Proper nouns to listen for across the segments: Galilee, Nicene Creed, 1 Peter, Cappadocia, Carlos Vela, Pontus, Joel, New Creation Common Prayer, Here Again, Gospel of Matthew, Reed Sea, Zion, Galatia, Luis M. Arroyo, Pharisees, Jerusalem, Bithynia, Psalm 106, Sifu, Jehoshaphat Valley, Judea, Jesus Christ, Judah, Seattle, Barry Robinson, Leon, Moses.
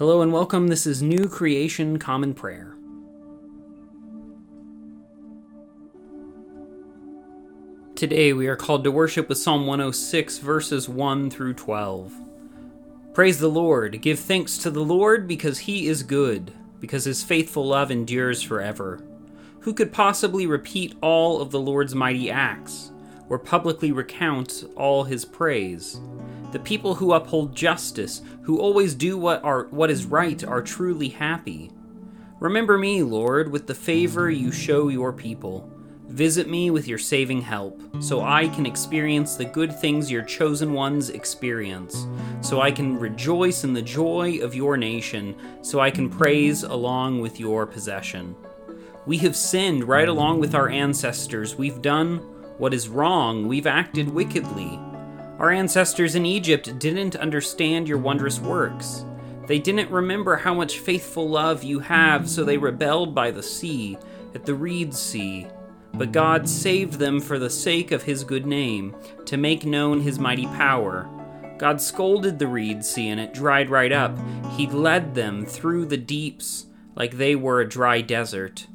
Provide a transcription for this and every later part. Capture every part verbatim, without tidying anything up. Hello and welcome. This is New Creation Common Prayer. Today we are called to worship with Psalm one oh six, verses one through twelve. Praise the Lord. Give thanks to the Lord, because he is good, because his faithful love endures forever. Who could possibly repeat all of the Lord's mighty acts, or publicly recount all his praise? The people who uphold justice, who always do what are what is right, are truly happy. Remember me, Lord, with the favor you show your people. Visit me with your saving help, so I can experience the good things your chosen ones experience, so I can rejoice in the joy of your nation, so I can praise along with your possession. We have sinned right along with our ancestors. We've done what is wrong. We've acted wickedly. Our ancestors in Egypt didn't understand your wondrous works. They didn't remember how much faithful love you have, so they rebelled by the sea, at the Reed Sea. But God saved them for the sake of his good name, to make known his mighty power. God scolded the Reed Sea, and it dried right up. He led them through the deeps, like they were a dry desert.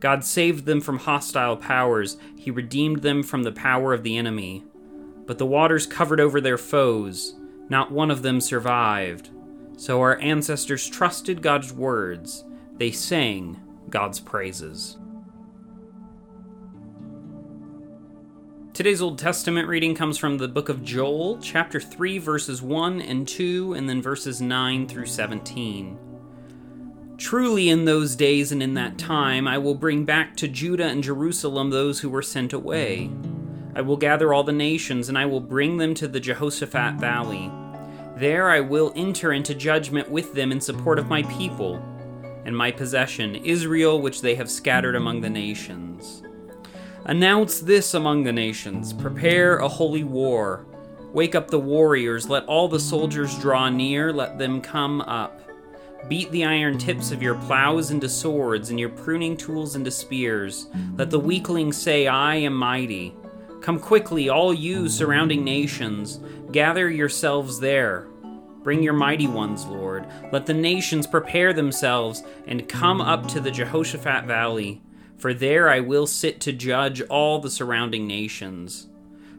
God saved them from hostile powers. He redeemed them from the power of the enemy. But the waters covered over their foes. Not one of them survived. So our ancestors trusted God's words. They sang God's praises. Today's Old Testament reading comes from the book of Joel, chapter three, verses one and two, and then verses nine through seventeen. Truly in those days and in that time, I will bring back to Judah and Jerusalem those who were sent away. I will gather all the nations, and I will bring them to the Jehoshaphat Valley. There I will enter into judgment with them in support of my people and my possession, Israel, which they have scattered among the nations. Announce this among the nations. Prepare a holy war. Wake up the warriors. Let all the soldiers draw near. Let them come up. Beat the iron tips of your plows into swords and your pruning tools into spears. Let the weakling say, I am mighty. Come quickly, all you surrounding nations. Gather yourselves there. Bring your mighty ones, Lord. Let the nations prepare themselves and come up to the Jehoshaphat Valley, for there I will sit to judge all the surrounding nations.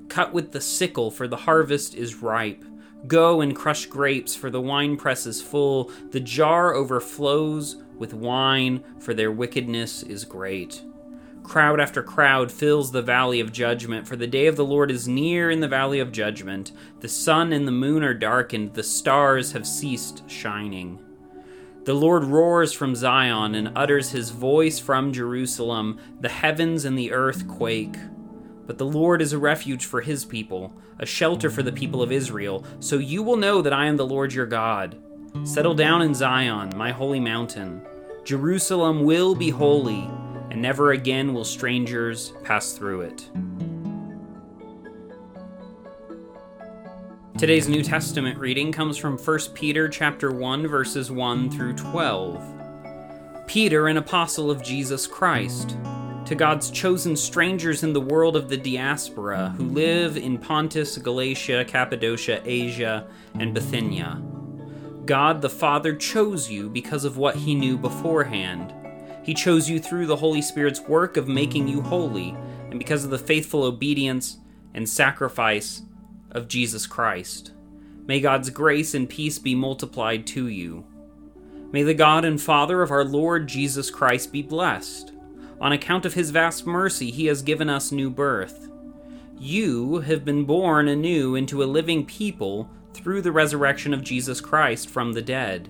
Cut with the sickle, for the harvest is ripe. Go and crush grapes, for the winepress is full. The jar overflows with wine, for their wickedness is great. Crowd after crowd fills the valley of judgment, for the day of the Lord is near in the valley of judgment. The sun and the moon are darkened, the stars have ceased shining. The Lord roars from Zion and utters his voice from Jerusalem. The heavens and the earth quake. But the Lord is a refuge for his people, a shelter for the people of Israel. So you will know that I am the Lord your God. Settle down in Zion, my holy mountain. Jerusalem will be holy, and never again will strangers pass through it. Today's New Testament reading comes from First Peter chapter one, verses one through twelve. Peter, an apostle of Jesus Christ, to God's chosen strangers in the world of the diaspora who live in Pontus, Galatia, Cappadocia, Asia, and Bithynia. God the Father chose you because of what he knew beforehand. He chose you through the Holy Spirit's work of making you holy, and because of the faithful obedience and sacrifice of Jesus Christ. May God's grace and peace be multiplied to you. May the God and Father of our Lord Jesus Christ be blessed. On account of his vast mercy, he has given us new birth. You have been born anew into a living people through the resurrection of Jesus Christ from the dead.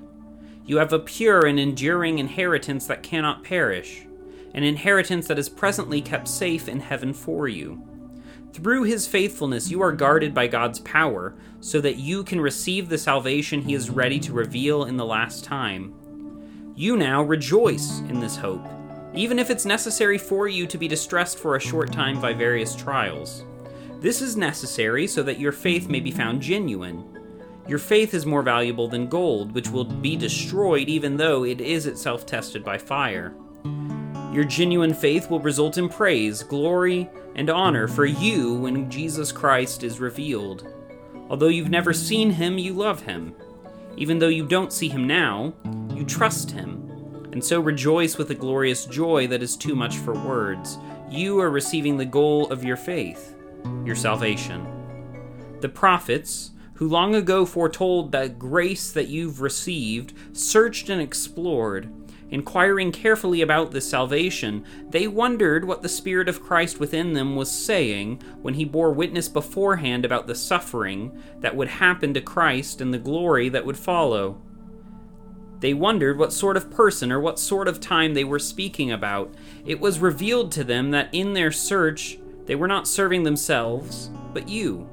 You have a pure and enduring inheritance that cannot perish, an inheritance that is presently kept safe in heaven for you. Through his faithfulness, you are guarded by God's power, so that you can receive the salvation he is ready to reveal in the last time. You now rejoice in this hope, even if it's necessary for you to be distressed for a short time by various trials. This is necessary so that your faith may be found genuine. Your faith is more valuable than gold, which will be destroyed even though it is itself tested by fire. Your genuine faith will result in praise, glory, and honor for you when Jesus Christ is revealed. Although you've never seen him, you love him. Even though you don't see him now, you trust him, and so rejoice with a glorious joy that is too much for words. You are receiving the goal of your faith, your salvation. The prophets, who long ago foretold that grace that you've received, searched and explored, inquiring carefully about this salvation, they wondered what the Spirit of Christ within them was saying when he bore witness beforehand about the suffering that would happen to Christ and the glory that would follow. They wondered what sort of person or what sort of time they were speaking about. It was revealed to them that in their search, they were not serving themselves, but you.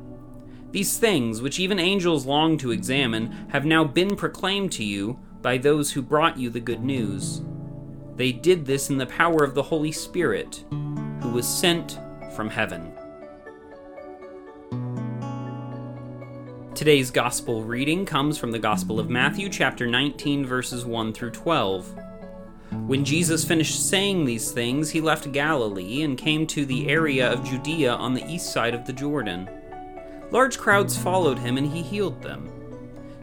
These things, which even angels long to examine, have now been proclaimed to you by those who brought you the good news. They did this in the power of the Holy Spirit, who was sent from heaven. Today's Gospel reading comes from the Gospel of Matthew, chapter nineteen, verses one through twelve. When Jesus finished saying these things, he left Galilee and came to the area of Judea on the east side of the Jordan. Large crowds followed him, and he healed them.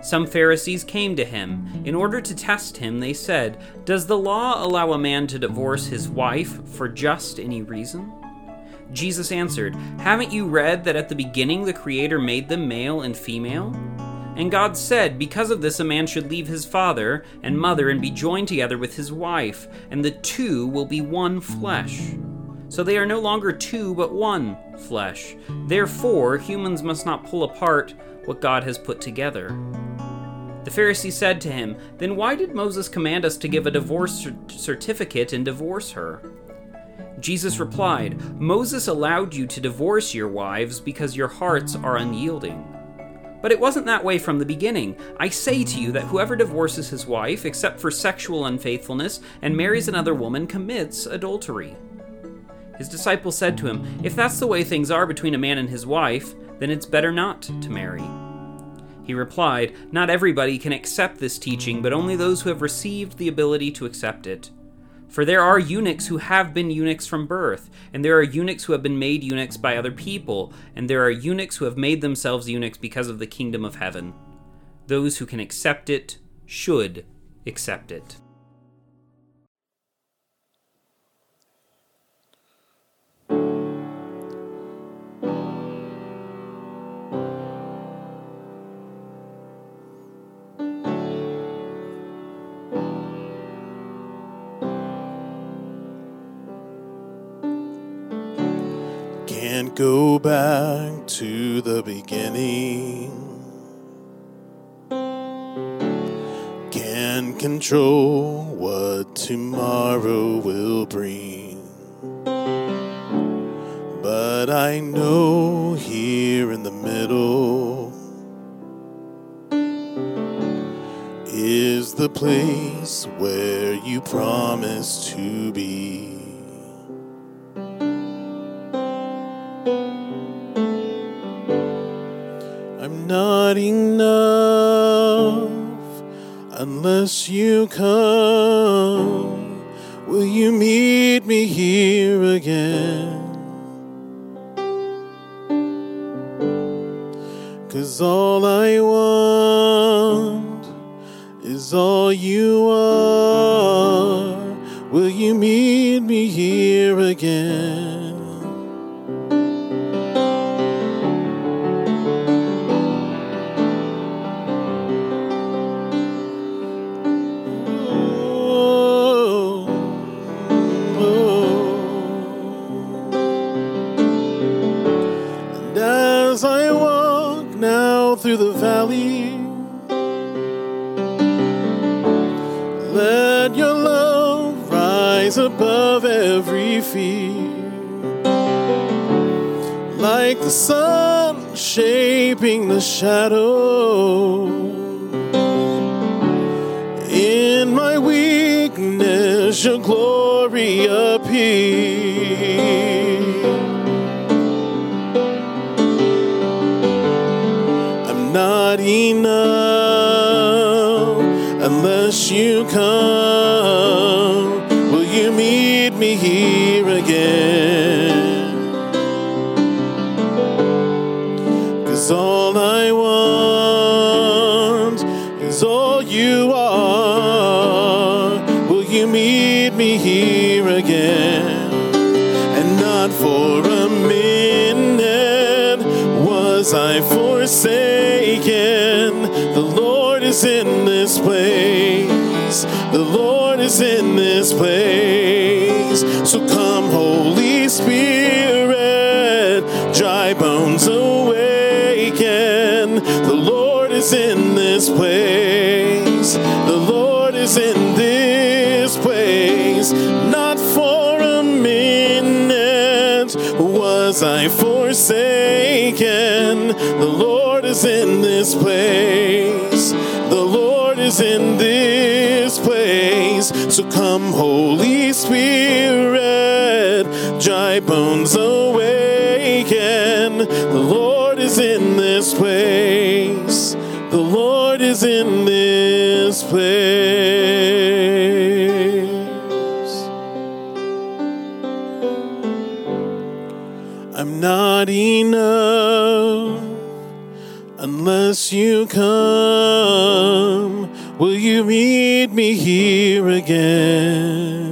Some Pharisees came to him. In order to test him, they said, "Does the law allow a man to divorce his wife for just any reason?" Jesus answered, "Haven't you read that at the beginning the Creator made them male and female? And God said, 'Because of this a man should leave his father and mother and be joined together with his wife, and the two will be one flesh.' So they are no longer two, but one flesh. Therefore, humans must not pull apart what God has put together." The Pharisees said to him, "Then why did Moses command us to give a divorce certificate and divorce her?" Jesus replied, "Moses allowed you to divorce your wives because your hearts are unyielding. But it wasn't that way from the beginning. I say to you that whoever divorces his wife, except for sexual unfaithfulness, and marries another woman commits adultery." His disciples said to him, "If that's the way things are between a man and his wife, then it's better not to marry." He replied, "Not everybody can accept this teaching, but only those who have received the ability to accept it. For there are eunuchs who have been eunuchs from birth, and there are eunuchs who have been made eunuchs by other people, and there are eunuchs who have made themselves eunuchs because of the kingdom of heaven. Those who can accept it should accept it." Can't go back to the beginning. Can't control what tomorrow will bring. But I know here in the middle is the place where you promised to be. Not enough unless you come. Will you meet me here again? 'Cause all I want is all you are. Will you meet me here again? Through the valley, let your love rise above every fear, like the sun shaping the shadow. In my weakness, your glory appears. Not enough unless you come. Will you meet me here again? 'Cause all I want is all you are. Will you meet me here again? And not for a minute was I forsaken. The Lord is in this place. The Lord is in this place. So come, Holy Spirit, dry bones awaken. The Lord is in this place. The Lord is in this place. Not for a minute was I forsaken. The Lord is in this place. The Lord is in this place. So come, Holy Spirit, dry bones awaken. The Lord is in this place. The Lord is in this place. I'm not enough unless you come. Will you meet me here again?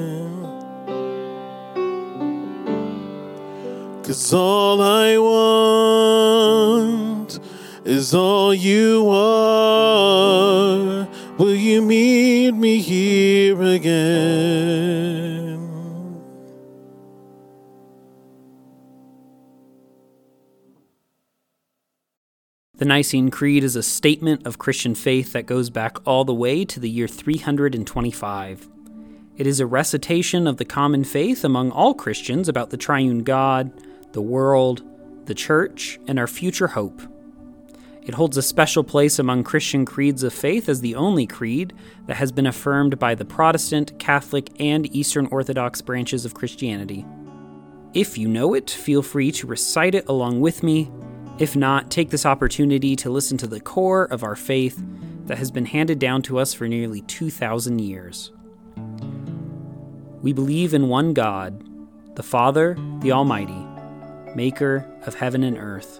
'Cause all I want is all you are. Will you meet me here again? The Nicene Creed is a statement of Christian faith that goes back all the way to the year three hundred twenty-five. It is a recitation of the common faith among all Christians about the triune God, the world, the church, and our future hope. It holds a special place among Christian creeds of faith as the only creed that has been affirmed by the Protestant, Catholic, and Eastern Orthodox branches of Christianity. If you know it, feel free to recite it along with me. If not, take this opportunity to listen to the core of our faith that has been handed down to us for nearly two thousand years. We believe in one God, the Father, the Almighty, maker of heaven and earth,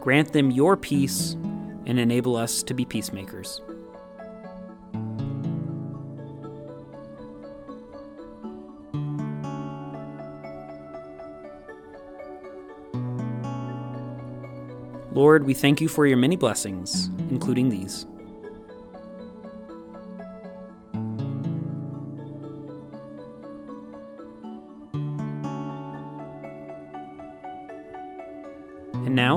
Grant them your peace and enable us to be peacemakers. Lord, we thank you for your many blessings, including these. And now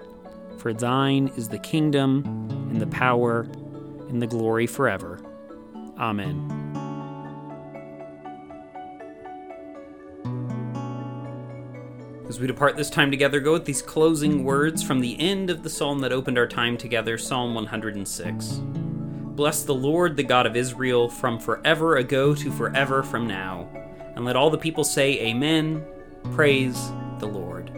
For thine is the kingdom, and the power, and the glory forever. Amen. As we depart this time together, go with these closing words from the end of the psalm that opened our time together, Psalm one hundred six. Bless the Lord, the God of Israel, from forever ago to forever from now. And let all the people say, Amen. Praise the Lord.